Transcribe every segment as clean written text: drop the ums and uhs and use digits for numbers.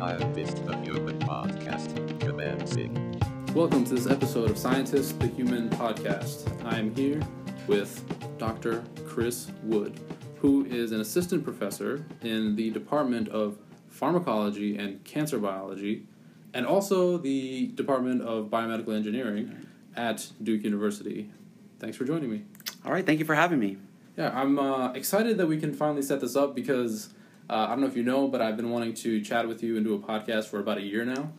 Scientist, the Human Podcast, commencing. Welcome to this episode of Scientist, the Human Podcast. I'm here with Dr. Chris Wood, who is an assistant professor in the Department of Pharmacology and Cancer Biology, and also the Department of Biomedical Engineering at Duke University. Thanks for joining me. All right, thank you for having me. Yeah, I'm excited that we can finally set this up because I don't know if you know, but I've been wanting to chat with you and do a podcast for about a year now.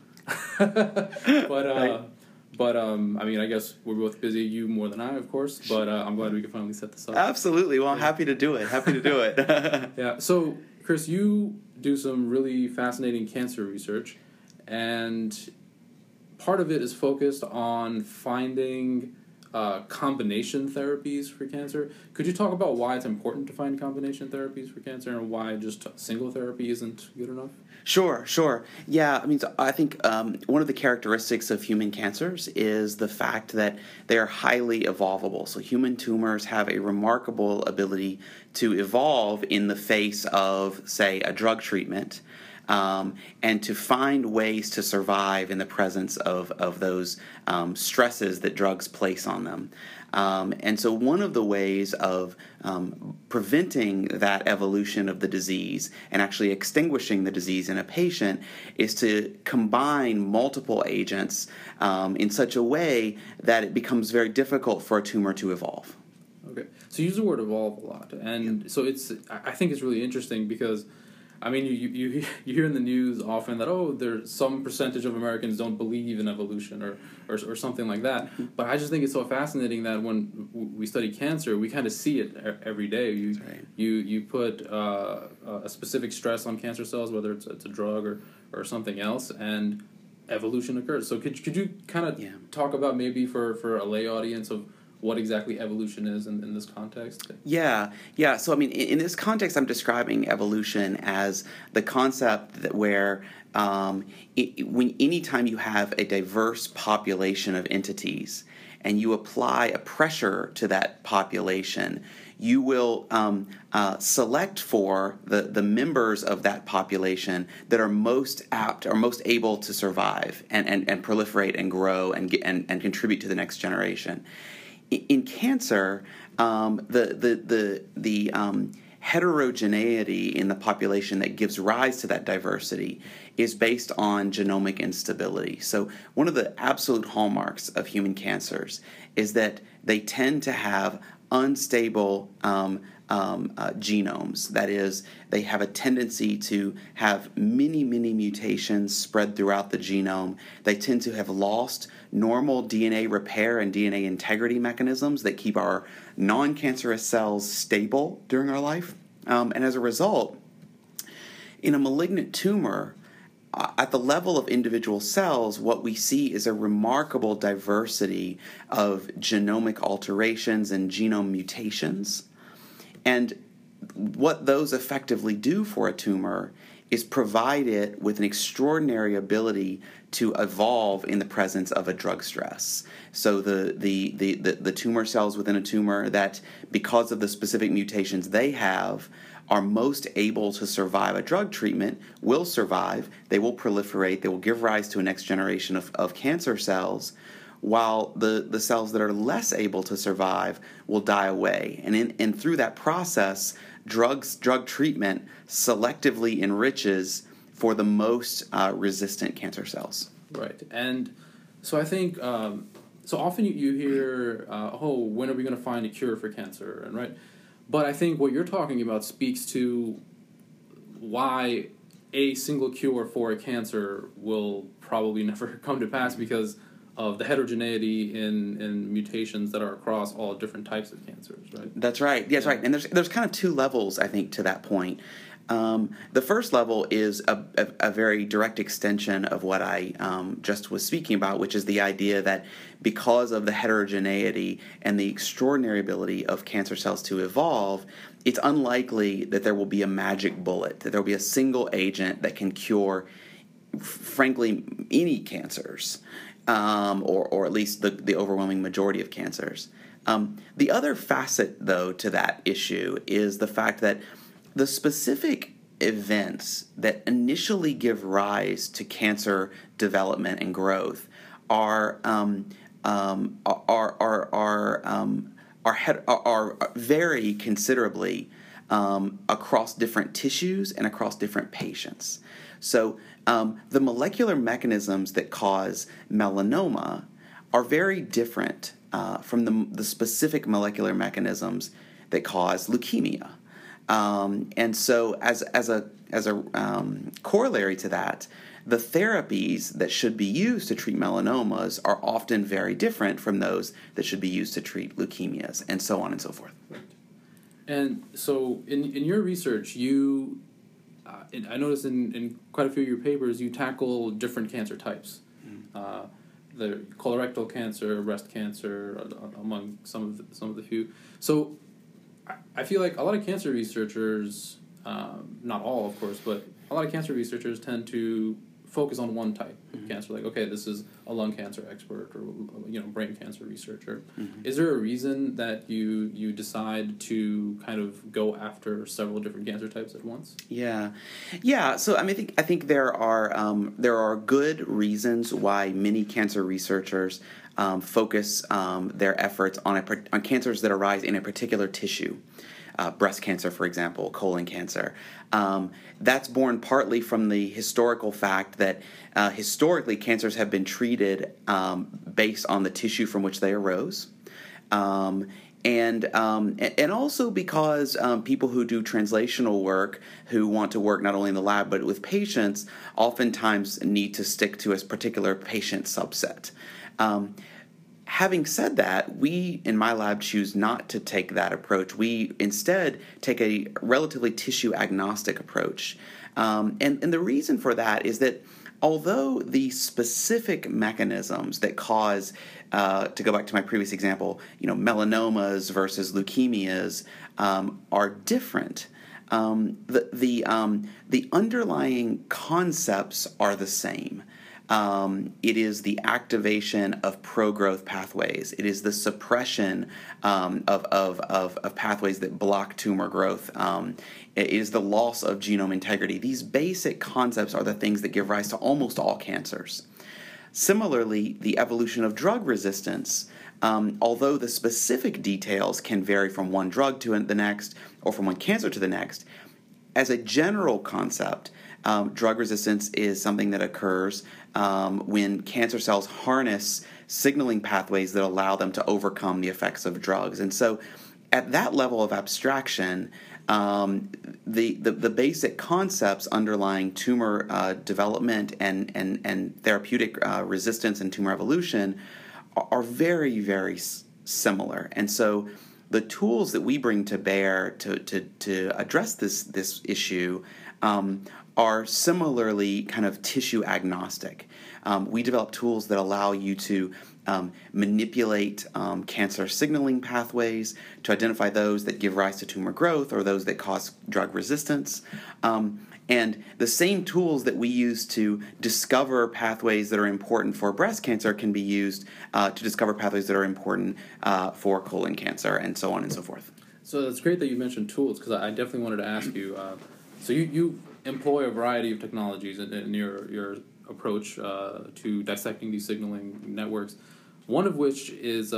I mean, I guess we're both busy, you more than I, of course, but I'm glad we could finally set this up. Absolutely. Well, I'm happy to do it. Yeah. So, Chris, you do some really fascinating cancer research, and part of it is focused on finding combination therapies for cancer. Could you talk about why it's important to find combination therapies for cancer and why just single therapy isn't good enough? Sure. Yeah, I mean, so I think one of the characteristics of human cancers is the fact that they are highly evolvable. So human tumors have a remarkable ability to evolve in the face of, say, a drug treatment. And to find ways to survive in the presence of those stresses that drugs place on them. And so one of the ways of preventing that evolution of the disease and actually extinguishing the disease in a patient is to combine multiple agents in such a way that it becomes very difficult for a tumor to evolve. Okay. So you use the word evolve a lot. And so I think it's really interesting because I mean, you hear in the news often that, oh, there's some percentage of Americans don't believe in evolution or something like that. But I just think it's so fascinating that when we study cancer, we kind of see it every day. You put a specific stress on cancer cells, whether it's a drug or something else, and evolution occurs. So could you kind of talk about maybe for a lay audience of what exactly evolution is in this context? Yeah. So, I mean, in this context, I'm describing evolution as the concept that where anytime you have a diverse population of entities and you apply a pressure to that population, you will select for the members of that population that are most apt or most able to survive and proliferate and grow and contribute to the next generation. In cancer, the heterogeneity in the population that gives rise to that diversity is based on genomic instability. So one of the absolute hallmarks of human cancers is that they tend to have unstable genomes. That is, they have a tendency to have many, many mutations spread throughout the genome. They tend to have lost normal DNA repair and DNA integrity mechanisms that keep our non-cancerous cells stable during our life. And as a result, in a malignant tumor, at the level of individual cells, what we see is a remarkable diversity of genomic alterations and genome mutations. And what those effectively do for a tumor is provide it with an extraordinary ability to evolve in the presence of a drug stress. So the tumor cells within a tumor that, because of the specific mutations they have, are most able to survive a drug treatment will survive. They will proliferate. They will give rise to a next generation of cancer cells, while the cells that are less able to survive will die away. And through that process, drug treatment selectively enriches for the most resistant cancer cells. Right. And so I think so often you hear, when are we going to find a cure for cancer? And right. But I think what you're talking about speaks to why a single cure for a cancer will probably never come to pass because of the heterogeneity in mutations that are across all different types of cancers, right? That's right. Yes, yeah. Right. And there's kind of two levels, I think, to that point. The first level is a very direct extension of what I just was speaking about, which is the idea that because of the heterogeneity and the extraordinary ability of cancer cells to evolve, it's unlikely that there will be a magic bullet, that there will be a single agent that can cure, frankly, any cancers, or at least the overwhelming majority of cancers. The other facet, though, to that issue is the fact that the specific events that initially give rise to cancer development and growth are vary considerably across different tissues and across different patients. So the molecular mechanisms that cause melanoma are very different from the specific molecular mechanisms that cause leukemia. And so as a corollary to that, the therapies that should be used to treat melanomas are often very different from those that should be used to treat leukemias, and so on and so forth. Right. And so in your research, you, I noticed in quite a few of your papers, you tackle different cancer types. Mm-hmm. The colorectal cancer, breast cancer, among some of the few. So I feel like a lot of cancer researchers, not all of course, but a lot of cancer researchers tend to focus on one type of cancer. Like, okay, this is a lung cancer expert or, you know, brain cancer researcher. Mm-hmm. Is there a reason that you decide to kind of go after several different cancer types at once? Yeah. So I mean, I think there are good reasons why many cancer researchers focus their efforts on cancers that arise in a particular tissue. Breast cancer, for example, colon cancer. That's born partly from the historical fact that historically cancers have been treated based on the tissue from which they arose. And also because people who do translational work, who want to work not only in the lab but with patients, oftentimes need to stick to a particular patient subset. Having said that, we in my lab choose not to take that approach. We instead take a relatively tissue-agnostic approach. And the reason for that is that although the specific mechanisms that cause, to go back to my previous example, you know, melanomas versus leukemias are different, the underlying concepts are the same. It is the activation of pro-growth pathways. It is the suppression of pathways that block tumor growth. It is the loss of genome integrity. These basic concepts are the things that give rise to almost all cancers. Similarly, the evolution of drug resistance, although the specific details can vary from one drug to the next or from one cancer to the next, as a general concept, drug resistance is something that occurs when cancer cells harness signaling pathways that allow them to overcome the effects of drugs. And so at that level of abstraction, the basic concepts underlying tumor development and therapeutic resistance and tumor evolution are very, very similar. And so the tools that we bring to bear to address this issue are similarly kind of tissue agnostic. We develop tools that allow you to manipulate cancer signaling pathways to identify those that give rise to tumor growth or those that cause drug resistance. And the same tools that we use to discover pathways that are important for breast cancer can be used to discover pathways that are important for colon cancer and so on and so forth. So it's great that you mentioned tools, because I definitely wanted to ask you, so you employ a variety of technologies in your approach to dissecting these signaling networks, one of which is,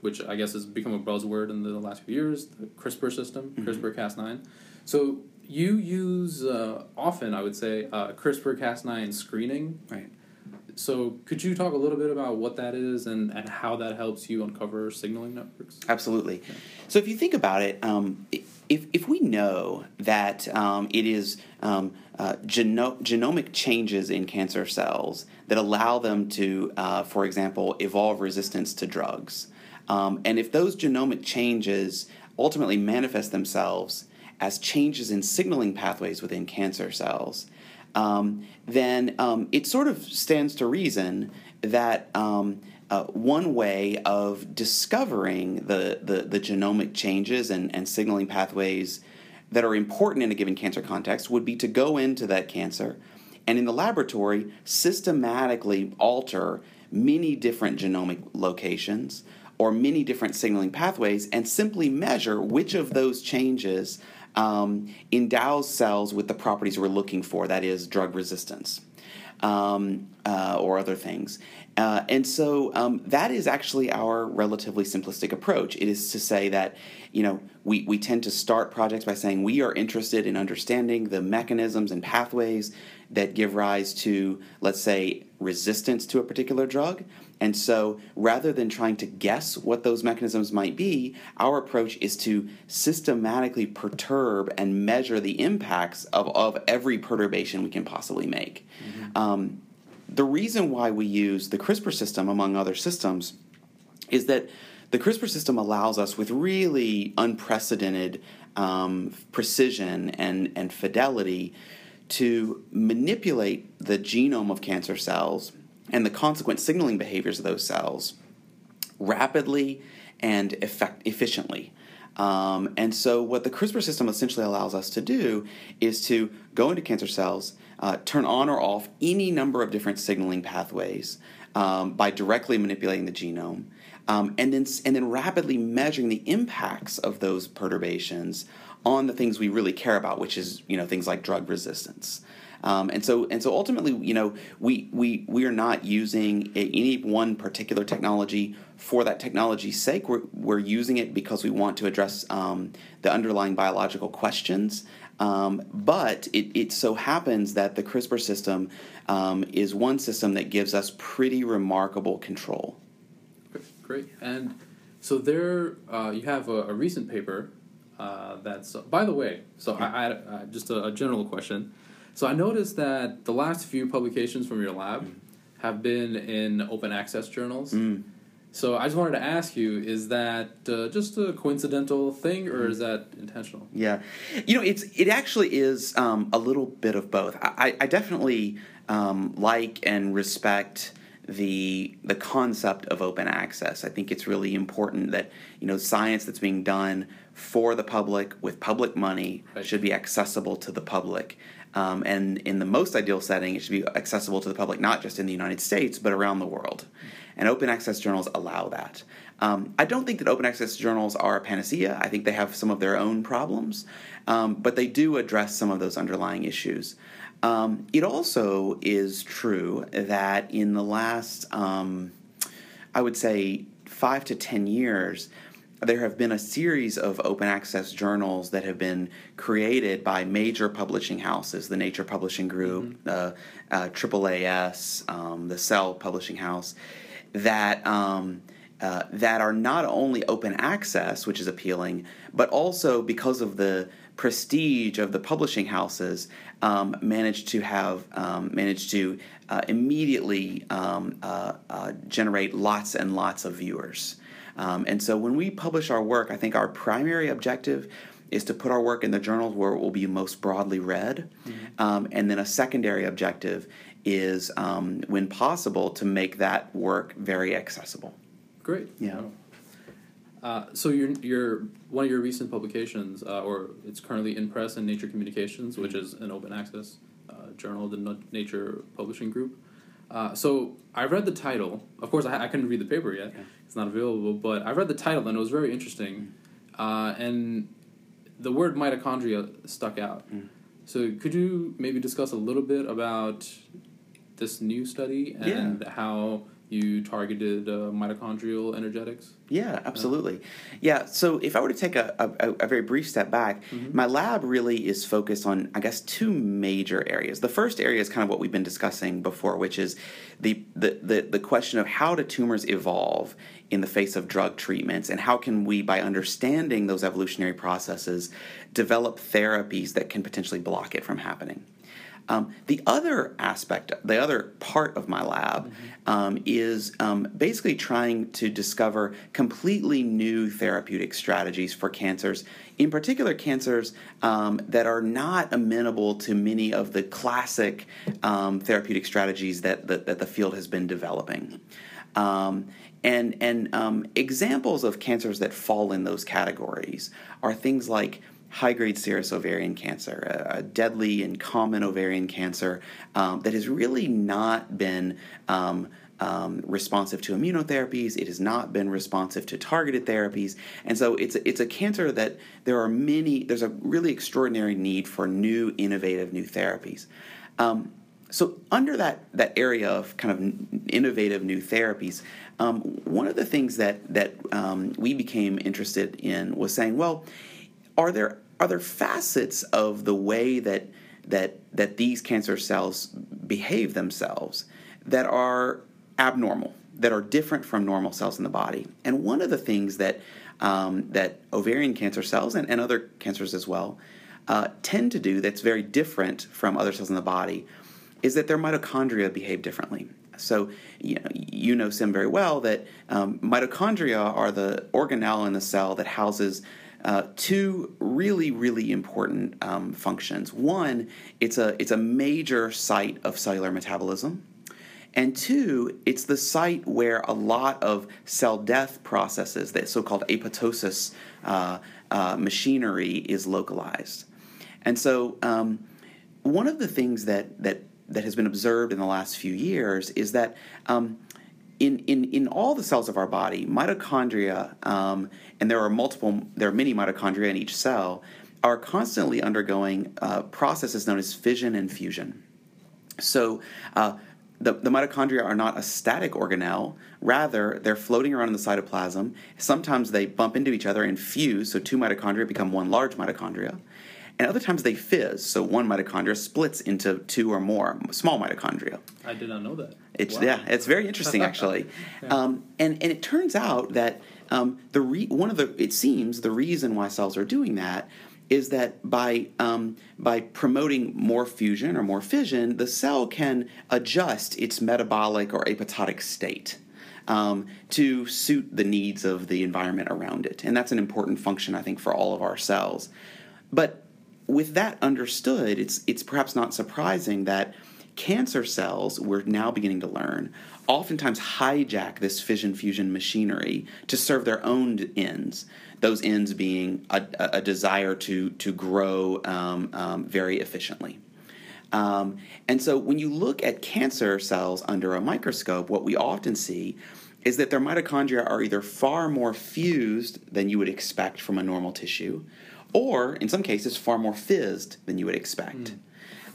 which I guess has become a buzzword in the last few years, the CRISPR system, mm-hmm. CRISPR-Cas9. So you use, often I would say, CRISPR-Cas9 screening. Right. So could you talk a little bit about what that is and how that helps you uncover signaling networks? Absolutely. Yeah. So if you think about it, if we know that it is genomic changes in cancer cells that allow them to, for example, evolve resistance to drugs, and if those genomic changes ultimately manifest themselves as changes in signaling pathways within cancer cells, then it sort of stands to reason that one way of discovering the genomic changes and signaling pathways that are important in a given cancer context would be to go into that cancer and in the laboratory systematically alter many different genomic locations or many different signaling pathways and simply measure which of those changes endows cells with the properties we're looking for, that is, drug resistance or other things. And so that is actually our relatively simplistic approach. It is to say that, you know, we tend to start projects by saying we are interested in understanding the mechanisms and pathways that give rise to, let's say, resistance to a particular drug. And so rather than trying to guess what those mechanisms might be, our approach is to systematically perturb and measure the impacts of every perturbation we can possibly make. Mm-hmm. The reason why we use the CRISPR system, among other systems, is that the CRISPR system allows us with really unprecedented precision and fidelity to manipulate the genome of cancer cells and the consequent signaling behaviors of those cells rapidly and efficiently. And so what the CRISPR system essentially allows us to do is to go into cancer cells, turn on or off any number of different signaling pathways by directly manipulating the genome, and then rapidly measuring the impacts of those perturbations on the things we really care about, which is, you know, things like drug resistance. And so ultimately, you know, we are not using any one particular technology for that technology's sake. We're using it because we want to address the underlying biological questions. But it so happens that the CRISPR system is one system that gives us pretty remarkable control. Okay, great. And so there you have a recent paper that's, by the way, so yeah. I just a general question. So I noticed that the last few publications from your lab have been in open access journals. Mm. So I just wanted to ask you, is that just a coincidental thing, or is that intentional? Yeah. You know, it actually is a little bit of both. I definitely like and respect the concept of open access. I think it's really important that, you know, science that's being done for the public with public money should be accessible to the public. And in the most ideal setting, it should be accessible to the public, not just in the United States, but around the world. And open access journals allow that. I don't think that open access journals are a panacea. I think they have some of their own problems, but they do address some of those underlying issues. It also is true that in the last, I would say, 5 to 10 years, there have been a series of open access journals that have been created by major publishing houses, the Nature Publishing Group, AAAS, the Cell Publishing House, that are not only open access, which is appealing, but also because of the prestige of the publishing houses, managed to immediately generate lots and lots of viewers. And so when we publish our work, I think our primary objective is to put our work in the journals where it will be most broadly read. Mm-hmm. And then a secondary objective is, when possible, to make that work very accessible. Great. Yeah. Wow. So your one of your recent publications, or it's currently in press in Nature Communications, mm-hmm. which is an open access journal, the Nature Publishing Group. So I read the title. Of course, I couldn't read the paper yet. Yeah. It's not available, but I read the title, and it was very interesting. And the word mitochondria stuck out. Mm. So could you maybe discuss a little bit about this new study and how you targeted mitochondrial energetics? Yeah, absolutely. Yeah, so if I were to take a very brief step back, mm-hmm. my lab really is focused on, I guess, two major areas. The first area is kind of what we've been discussing before, which is the question of how do tumors evolve in the face of drug treatments, and how can we, by understanding those evolutionary processes, develop therapies that can potentially block it from happening. The other aspect, the other part of my lab, mm-hmm. Is basically trying to discover completely new therapeutic strategies for cancers, in particular cancers that are not amenable to many of the classic therapeutic strategies that the field has been developing. And examples of cancers that fall in those categories are things like high-grade serous ovarian cancer, a deadly and common ovarian cancer that has really not been responsive to immunotherapies. It has not been responsive to targeted therapies. And so it's a cancer that there's a really extraordinary need for new, innovative, new therapies. So under that area of kind of innovative new therapies, one of the things that we became interested in was saying, well, are there facets of the way that these cancer cells behave themselves that are abnormal, that are different from normal cells in the body? And one of the things that ovarian cancer cells and other cancers as well tend to do that's very different from other cells in the body is that their mitochondria behave differently. So you know Sim very well that mitochondria are the organelle in the cell that houses two really, really important functions. One, it's a major site of cellular metabolism. And two, it's the site where a lot of cell death processes, that so-called apoptosis machinery, is localized. And so one of the things that has been observed in the last few years is that in all the cells of our body, mitochondria, and there are many mitochondria in each cell, are constantly undergoing processes known as fission and fusion. So The mitochondria are not a static organelle. Rather, they're floating around in the cytoplasm. Sometimes they bump into each other and fuse, so two mitochondria become one large mitochondria. And other times they fizz, so one mitochondria splits into two or more small mitochondria. I did not know that. Wow. Yeah, it's very interesting, actually. Yeah. And it turns out that it seems the reason why cells are doing that is that by promoting more fusion or more fission, the cell can adjust its metabolic or apoptotic state to suit the needs of the environment around it. And that's an important function, I think, for all of our cells. But with that understood, it's perhaps not surprising that cancer cells, we're now beginning to learn, oftentimes hijack this fission-fusion machinery to serve their own ends, those ends being a desire to grow very efficiently. And so when you look at cancer cells under a microscope, what we often see is that their mitochondria are either far more fused than you would expect from a normal tissue, or in some cases far more fizzed than you would expect.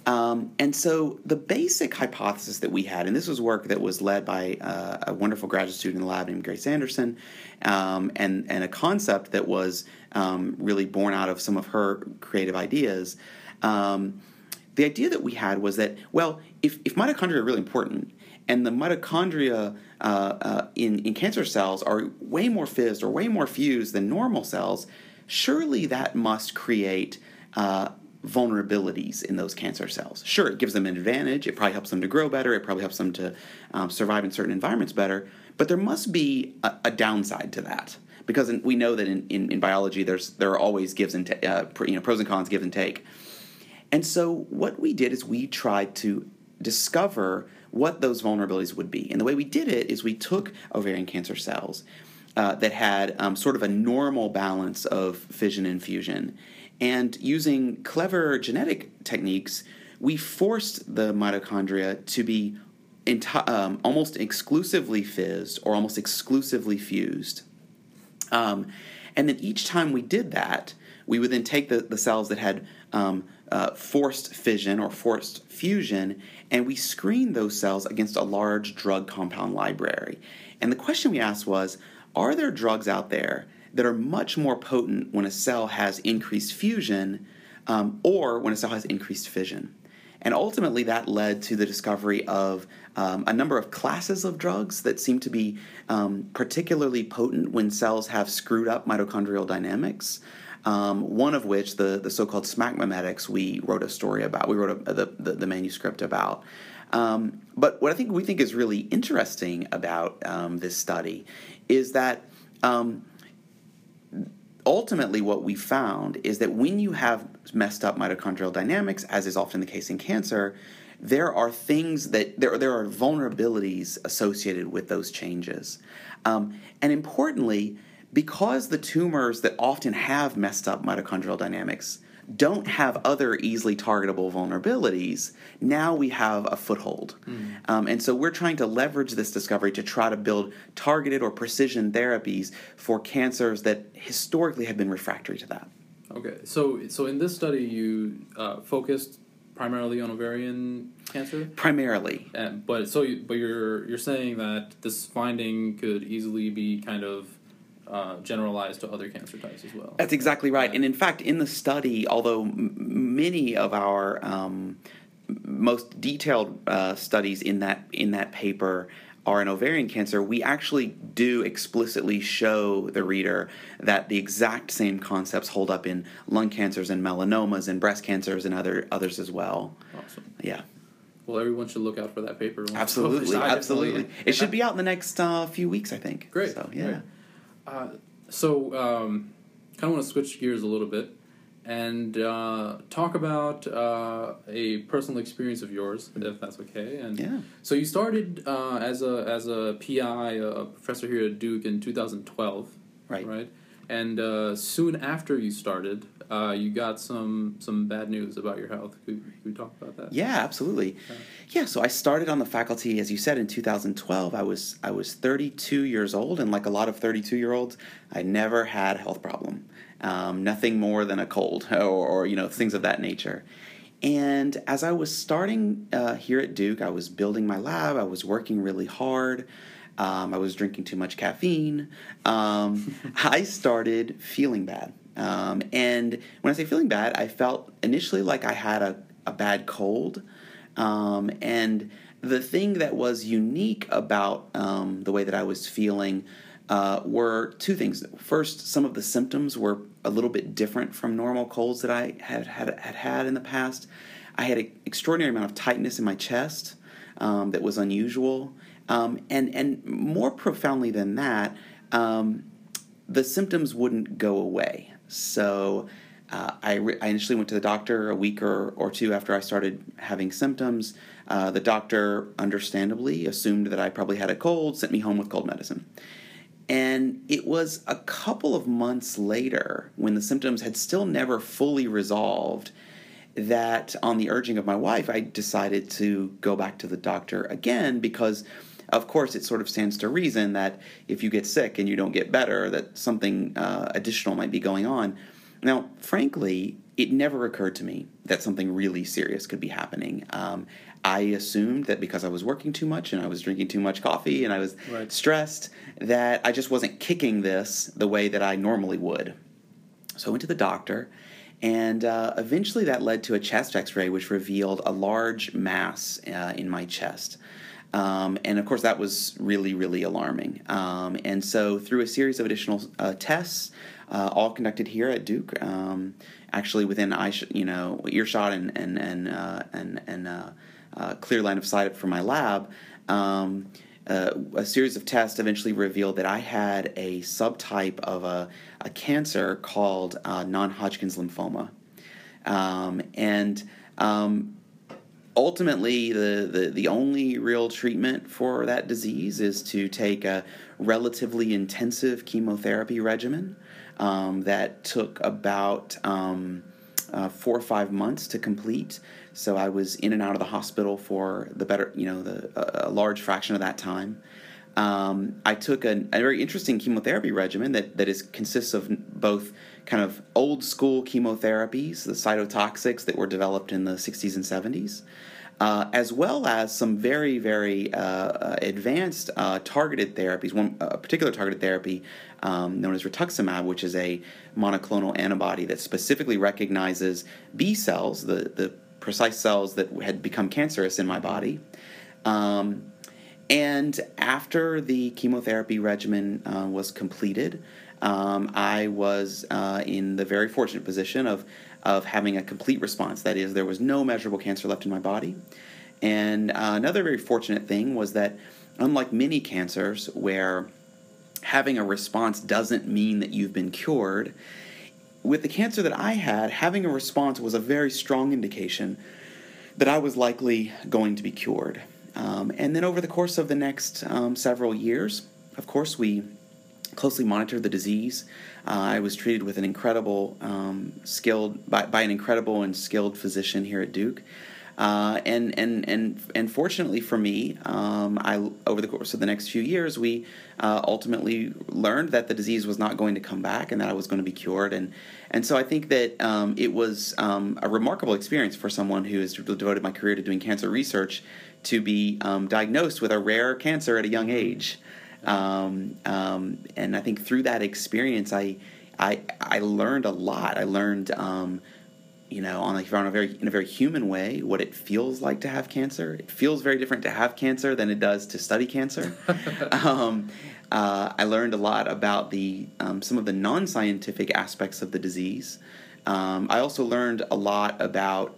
Mm. And so the basic hypothesis that we had, and this was work that was led by a wonderful graduate student in the lab named Grace Anderson, and a concept that was really born out of some of her creative ideas. The idea that we had was that, well, if mitochondria are really important, and the mitochondria in cancer cells are way more fizzed or way more fused than normal cells, surely that must create vulnerabilities in those cancer cells. Sure, it gives them an advantage. It probably helps them to grow better. It probably helps them to survive in certain environments better. But there must be a downside to that, because we know that in biology there are always gives and pros and cons, give and take. And so what we did is we tried to discover what those vulnerabilities would be. And the way we did it is we took ovarian cancer cells that had sort of a normal balance of fission and fusion. And using clever genetic techniques, we forced the mitochondria to be almost exclusively fizzed or almost exclusively fused. And then each time we did that, we would then take the cells that had forced fission or forced fusion, and we screened those cells against a large drug compound library. And the question we asked was, are there drugs out there that are much more potent when a cell has increased fusion or when a cell has increased fission? And ultimately that led to the discovery of a number of classes of drugs that seem to be particularly potent when cells have screwed up mitochondrial dynamics, one of which, the so-called SMAC mimetics, we wrote a story about. We wrote the manuscript about. But what we think is really interesting about this study is that ultimately, what we found is that when you have messed up mitochondrial dynamics, as is often the case in cancer, there are things that there are vulnerabilities associated with those changes. And importantly, because the tumors that often have messed up mitochondrial dynamics don't have other easily targetable vulnerabilities, now we have a foothold. And so we're trying to leverage this discovery to try to build targeted or precision therapies for cancers that historically have been refractory to that. Okay, so in this study you focused primarily on ovarian cancer? Primarily. But you're saying that this finding could easily be kind of generalized to other cancer types as well. That's exactly right. And in fact, in the study, although many of our most detailed studies in that paper are in ovarian cancer, we actually do explicitly show the reader that the exact same concepts hold up in lung cancers and melanomas and breast cancers and others as well. Awesome. Yeah. Well, everyone should look out for that paper. Absolutely. It should be out in the next few weeks, I think. Great. So, yeah. Great. So, kind of want to switch gears a little bit and talk about a personal experience of yours, if that's okay. And yeah. So you started as a PI, a professor here at Duke in 2012, right? And soon after you started, you got some bad news about your health. Could we talk about that? Yeah, absolutely. Yeah, so I started on the faculty, as you said, in 2012. I was 32 years old, and like a lot of 32-year-olds, I never had a health problem. Nothing more than a cold or things of that nature. And as I was starting here at Duke, I was building my lab. I was working really hard. I was drinking too much caffeine. I started feeling bad. And when I say feeling bad, I felt initially like I had a bad cold. And the thing that was unique about the way that I was feeling were two things. First, some of the symptoms were a little bit different from normal colds that I had in the past. I had an extraordinary amount of tightness in my chest that was unusual. And more profoundly than that, the symptoms wouldn't go away. So I initially went to the doctor a week or two after I started having symptoms. The doctor understandably assumed that I probably had a cold, sent me home with cold medicine. And it was a couple of months later, when the symptoms had still never fully resolved, that on the urging of my wife, I decided to go back to the doctor again because, of course, it sort of stands to reason that if you get sick and you don't get better, that something additional might be going on. Now, frankly, it never occurred to me that something really serious could be happening. I assumed that because I was working too much and I was drinking too much coffee and I was stressed, that I just wasn't kicking this the way that I normally would. So I went to the doctor. And eventually that led to a chest x-ray, which revealed a large mass in my chest. And, of course, that was really, really alarming. And so through a series of additional tests, all conducted here at Duke, actually within earshot and clear line of sight from my lab, a series of tests eventually revealed that I had a subtype of a cancer called non-Hodgkin's lymphoma. Ultimately, the only real treatment for that disease is to take a relatively intensive chemotherapy regimen that took about 4 or 5 months to complete. So I was in and out of the hospital for a large fraction of that time. I took a very interesting chemotherapy regimen that consists of both kind of old school chemotherapies, the cytotoxics that were developed in the 60s and 70s, as well as some very, very advanced targeted therapies, a particular targeted therapy known as rituximab, which is a monoclonal antibody that specifically recognizes B cells, the precise cells that had become cancerous in my body. And after the chemotherapy regimen was completed, I was in the very fortunate position of having a complete response. That is, there was no measurable cancer left in my body. And another very fortunate thing was that, unlike many cancers where having a response doesn't mean that you've been cured, with the cancer that I had, having a response was a very strong indication that I was likely going to be cured. And then over the course of the next several years, of course, we closely monitor the disease. I was treated with an incredible, skilled physician here at Duke. And fortunately for me, over the course of the next few years, we ultimately learned that the disease was not going to come back and that I was going to be cured. And so I think that it was a remarkable experience for someone who has devoted my career to doing cancer research to be diagnosed with a rare cancer at a young age. And I think through that experience, I learned a lot. I learned in a very human way, what it feels like to have cancer. It feels very different to have cancer than it does to study cancer. I learned a lot about the some of the non-scientific aspects of the disease. I also learned a lot about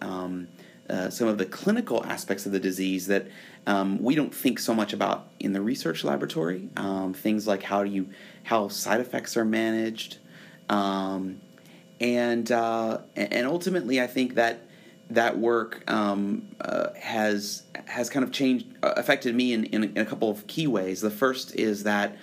some of the clinical aspects of the disease that we don't think so much about in the research laboratory. Things like how side effects are managed. And ultimately, I think that work has kind of changed, affected me in a couple of key ways. The first is that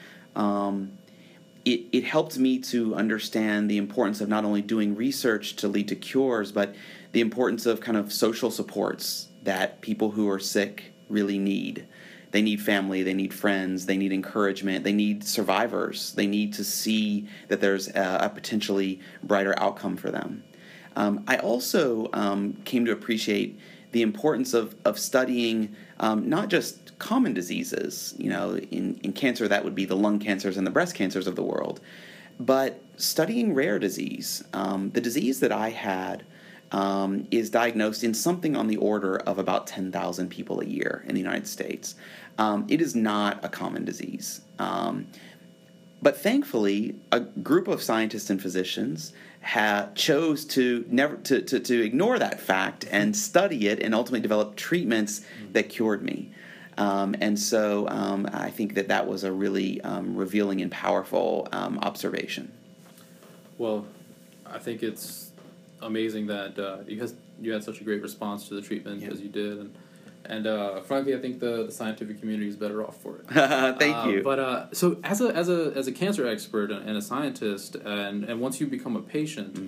it helped me to understand the importance of not only doing research to lead to cures, but the importance of kind of social supports that people who are sick really need. They need family, they need friends, they need encouragement, they need survivors. They need to see that there's a potentially brighter outcome for them. I also came to appreciate the importance of studying not just common diseases, in cancer that would be the lung cancers and the breast cancers of the world, but studying rare disease. The disease that I had is diagnosed in something on the order of about 10,000 people a year in the United States. It is not a common disease. But thankfully, a group of scientists and physicians chose to ignore that fact and study it and ultimately develop treatments that cured me. And so I think that was a really revealing and powerful observation. Well, I think it's amazing that because you had such a great response to the treatment as you did, and frankly, I think the scientific community is better off for it. Thank you. But so as a cancer expert and a scientist, and once you become a patient,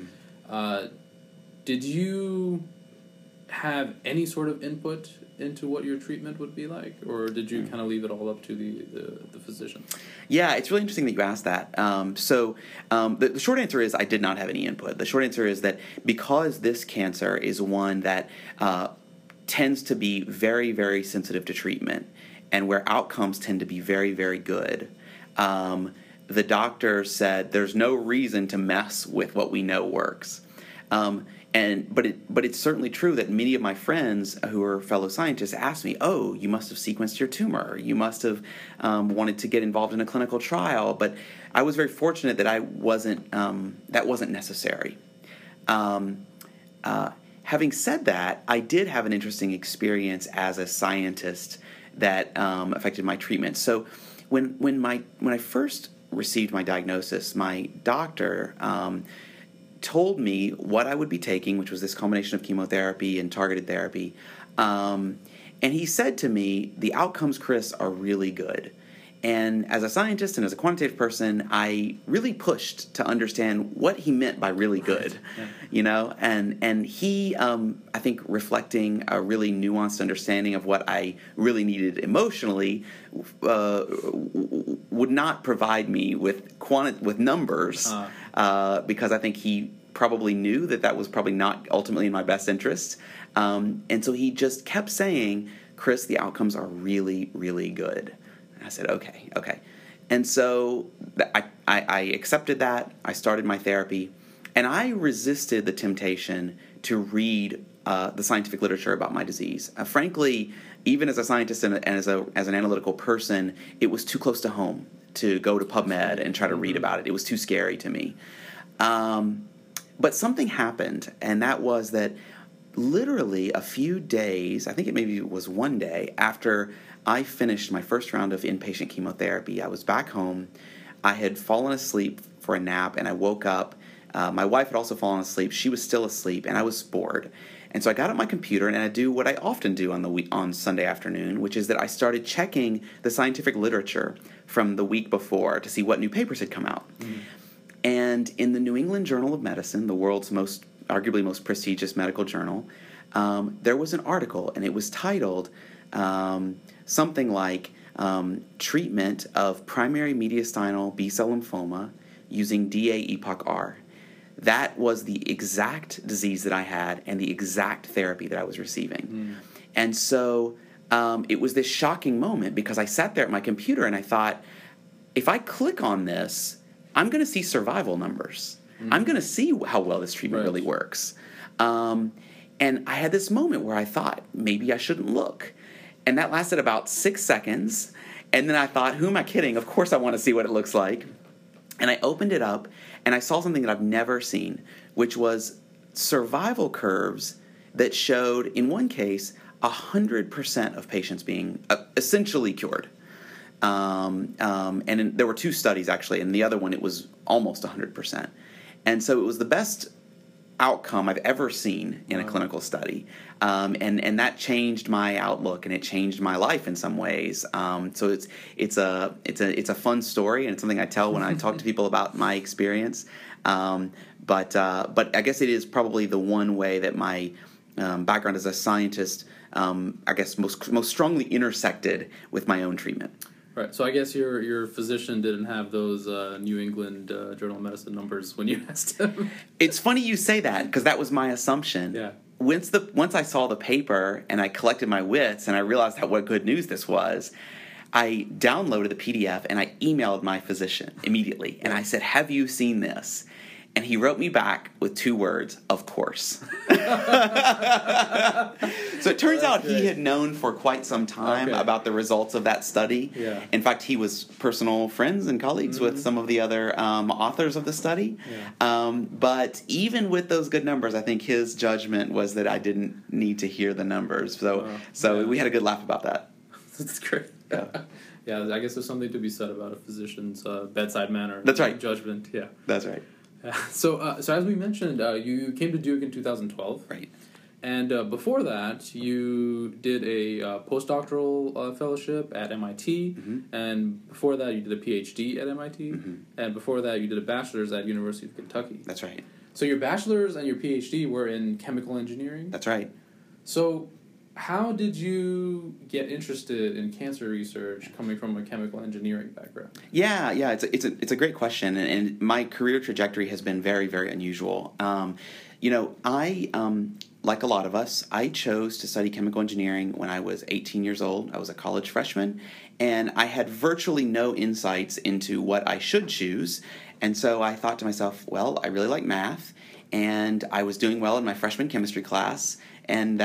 did you have any sort of input into what your treatment would be like, or did you kind of leave it all up to the physician? Yeah, it's really interesting that you asked that. The short answer is I did not have any input. The short answer is that because this cancer is one that tends to be very, very sensitive to treatment and where outcomes tend to be very, very good, the doctor said there's no reason to mess with what we know works. But it's certainly true that many of my friends who are fellow scientists asked me, "Oh, you must have sequenced your tumor. You must have wanted to get involved in a clinical trial." But I was very fortunate that I wasn't. That wasn't necessary. Having said that, I did have an interesting experience as a scientist that affected my treatment. So when I first received my diagnosis, my doctor told me what I would be taking, which was this combination of chemotherapy and targeted therapy. And he said to me, the outcomes, Chris, are really good. And as a scientist and as a quantitative person, I really pushed to understand what he meant by really good, and he, I think, reflecting a really nuanced understanding of what I really needed emotionally, would not provide me with numbers, because I think he probably knew that was probably not ultimately in my best interest. And so he just kept saying, Chris, the outcomes are really, really good. I said, okay. And so I accepted that. I started my therapy. And I resisted the temptation to read the scientific literature about my disease. Frankly, even as a scientist and as an analytical person, it was too close to home to go to PubMed and try to read about it. It was too scary to me. But something happened, and that was that literally a few days, I think it maybe was one day, after I finished my first round of inpatient chemotherapy, I was back home. I had fallen asleep for a nap, and I woke up. My wife had also fallen asleep. She was still asleep, and I was bored. And so I got on my computer and I do what I often do on Sunday afternoon, which is that I started checking the scientific literature from the week before to see what new papers had come out. Mm. And in the New England Journal of Medicine, the world's arguably most prestigious medical journal, there was an article, and it was titled something like Treatment of Primary Mediastinal B-Cell Lymphoma Using DA-EPOCH-R. That was the exact disease that I had and the exact therapy that I was receiving. Mm. And so it was this shocking moment because I sat there at my computer and I thought, if I click on this, I'm going to see survival numbers. Mm. I'm going to see how well this treatment really works. And I had this moment where I thought, maybe I shouldn't look. And that lasted about 6 seconds. And then I thought, who am I kidding? Of course I want to see what it looks like. And I opened it up, and I saw something that I've never seen, which was survival curves that showed, in one case, 100% of patients being essentially cured. And there were 2 studies, actually, and the other one, it was almost 100%. And so it was the best outcome I've ever seen in a clinical study. And that changed my outlook, and it changed my life in some ways. So it's a fun story, and it's something I tell when I talk to people about my experience. But I guess it is probably the one way that my background as a scientist, I guess most strongly intersected with my own treatment. Right, so I guess your physician didn't have those New England Journal of Medicine numbers when you asked him. It's funny you say that, because that was my assumption. Yeah. Once I saw the paper and I collected my wits and I realized what good news this was, I downloaded the PDF and I emailed my physician immediately. And I said, have you seen this? And he wrote me back with 2 words, of course. So it turns out he had known for quite some time about the results of that study. Yeah. In fact, he was personal friends and colleagues with some of the other authors of the study. Yeah. But even with those good numbers, I think his judgment was that I didn't need to hear the numbers. So we had a good laugh about that. That's great. Yeah. I guess there's something to be said about a physician's bedside manner. That's right. Judgment, yeah. That's right. So as we mentioned, you came to Duke in 2012. Right. And before that, you did a postdoctoral fellowship at MIT. Mm-hmm. And before that, you did a PhD at MIT. Mm-hmm. And before that, you did a bachelor's at University of Kentucky. That's right. So your bachelor's and your PhD were in chemical engineering? That's right. So how did you get interested in cancer research coming from a chemical engineering background? Yeah, it's a great question, and my career trajectory has been very, very unusual. I, like a lot of us, I chose to study chemical engineering when I was 18 years old. I was a college freshman, and I had virtually no insights into what I should choose, and so I thought to myself, well, I really like math, and I was doing well in my freshman chemistry class, and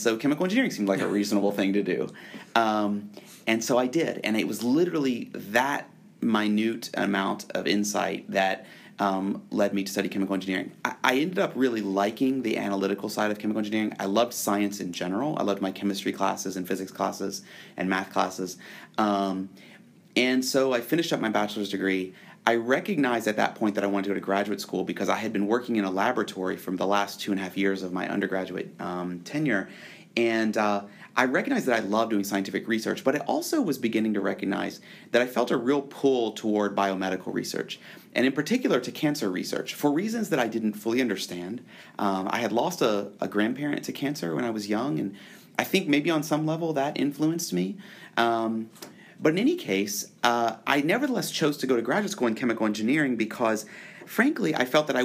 so chemical engineering seemed like a reasonable thing to do. And so I did. And it was literally that minute amount of insight that led me to study chemical engineering. I ended up really liking the analytical side of chemical engineering. I loved science in general. I loved my chemistry classes and physics classes and math classes. And so I finished up my bachelor's degree. I recognized at that point that I wanted to go to graduate school because I had been working in a laboratory from the last 2.5 years of my undergraduate tenure, and I recognized that I loved doing scientific research, but I also was beginning to recognize that I felt a real pull toward biomedical research, and in particular to cancer research, for reasons that I didn't fully understand. I had lost a grandparent to cancer when I was young, and I think maybe on some level that influenced me. But in any case, I nevertheless chose to go to graduate school in chemical engineering because, frankly, I felt that I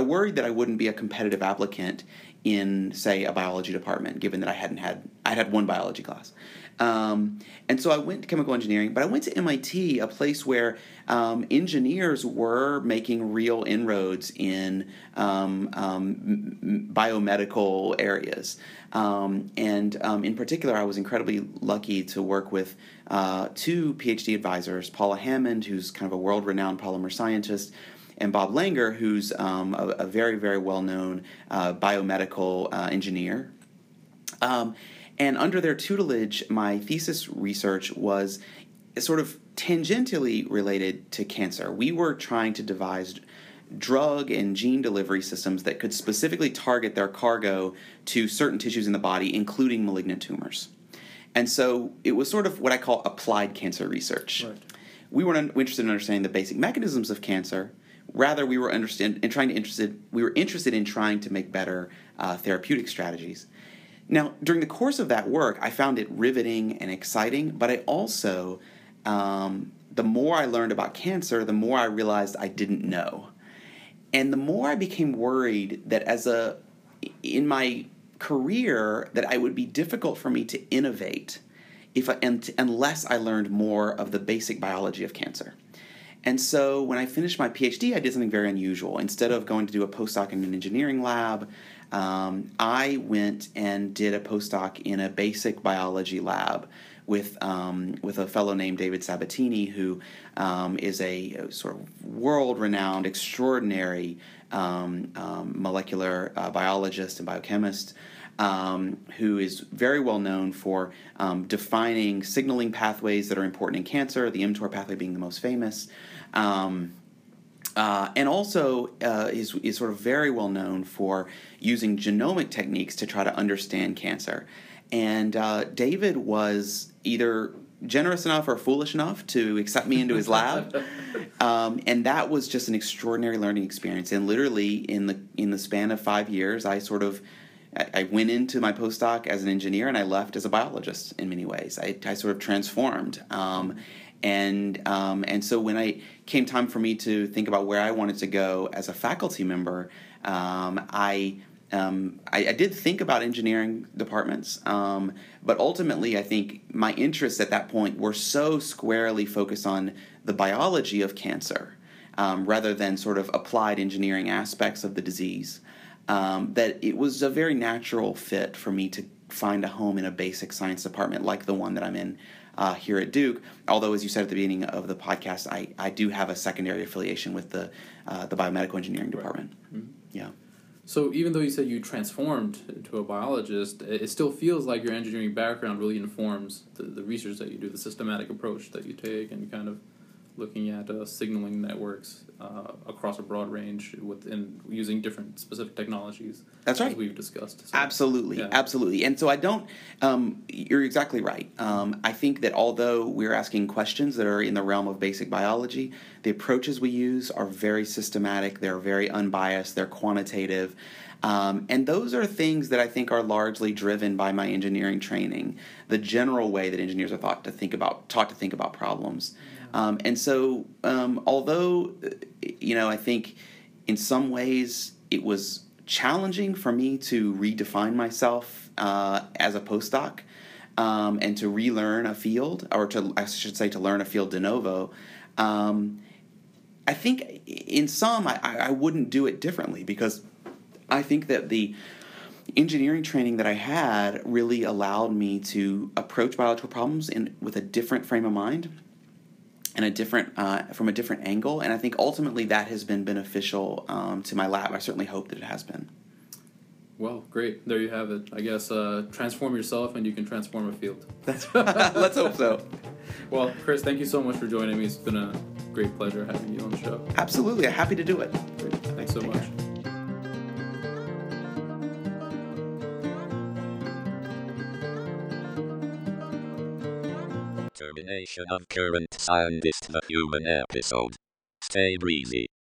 worried that I wouldn't be a competitive applicant in, say, a biology department, given that I'd had one biology class. And so I went to chemical engineering, but I went to MIT, a place where engineers were making real inroads in biomedical areas. And in particular, I was incredibly lucky to work with 2 PhD advisors, Paula Hammond, who's kind of a world-renowned polymer scientist, and Bob Langer, who's a very, very well-known biomedical engineer. And under their tutelage, my thesis research was sort of tangentially related to cancer. We were trying to devise drug and gene delivery systems that could specifically target their cargo to certain tissues in the body, including malignant tumors. And so it was sort of what I call applied cancer research. Right. We weren't interested in understanding the basic mechanisms of cancer. Rather, we were interested in trying to make better therapeutic strategies. Now, during the course of that work, I found it riveting and exciting, but I also, the more I learned about cancer, the more I realized I didn't know. And the more I became worried that in my career, that it would be difficult for me to innovate unless I learned more of the basic biology of cancer. And so when I finished my PhD, I did something very unusual. Instead of going to do a postdoc in an engineering lab, I went and did a postdoc in a basic biology lab with a fellow named David Sabatini, who is a sort of world-renowned, extraordinary molecular biologist and biochemist, who is very well known for defining signaling pathways that are important in cancer, the mTOR pathway being the most famous, and also is sort of very well known for using genomic techniques to try to understand cancer. And David was either generous enough or foolish enough to accept me into his lab, and that was just an extraordinary learning experience. And literally in the span of 5 years, I went into my postdoc as an engineer and I left as a biologist. In many ways, I sort of transformed. And so when I came time for me to think about where I wanted to go as a faculty member, I did think about engineering departments, but ultimately I think my interests at that point were so squarely focused on the biology of cancer rather than sort of applied engineering aspects of the disease, that it was a very natural fit for me to find a home in a basic science department like the one that I'm in here at Duke. Although, as you said at the beginning of the podcast, I do have a secondary affiliation with the biomedical engineering department. Right. Mm-hmm. Yeah. So even though you said you transformed into a biologist, it still feels like your engineering background really informs the research that you do, the systematic approach that you take, and kind of looking at signaling networks across a broad range within using different specific technologies. That's right. As we've discussed. So, absolutely, yeah. Absolutely. And so I don't you're exactly right. I think that although we're asking questions that are in the realm of basic biology, the approaches we use are very systematic, they're very unbiased, they're quantitative, and those are things that I think are largely driven by my engineering training, the general way that engineers are taught to think about problems. And so, although, I think in some ways it was challenging for me to redefine myself as a postdoc and to relearn a field, or to learn a field de novo, I think in some I wouldn't do it differently, because I think that the engineering training that I had really allowed me to approach biological problems with a different frame of mind, and from a different angle, and I think ultimately that has been beneficial to my lab. I certainly hope that it has been. Well, great. There you have it. I guess transform yourself, and you can transform a field. Let's hope so. Well, Chris, thank you so much for joining me. It's been a great pleasure having you on the show. Absolutely. I'm happy to do it. Great. Thanks so much. Care. Termination of current scientist, the human episode. Stay breezy.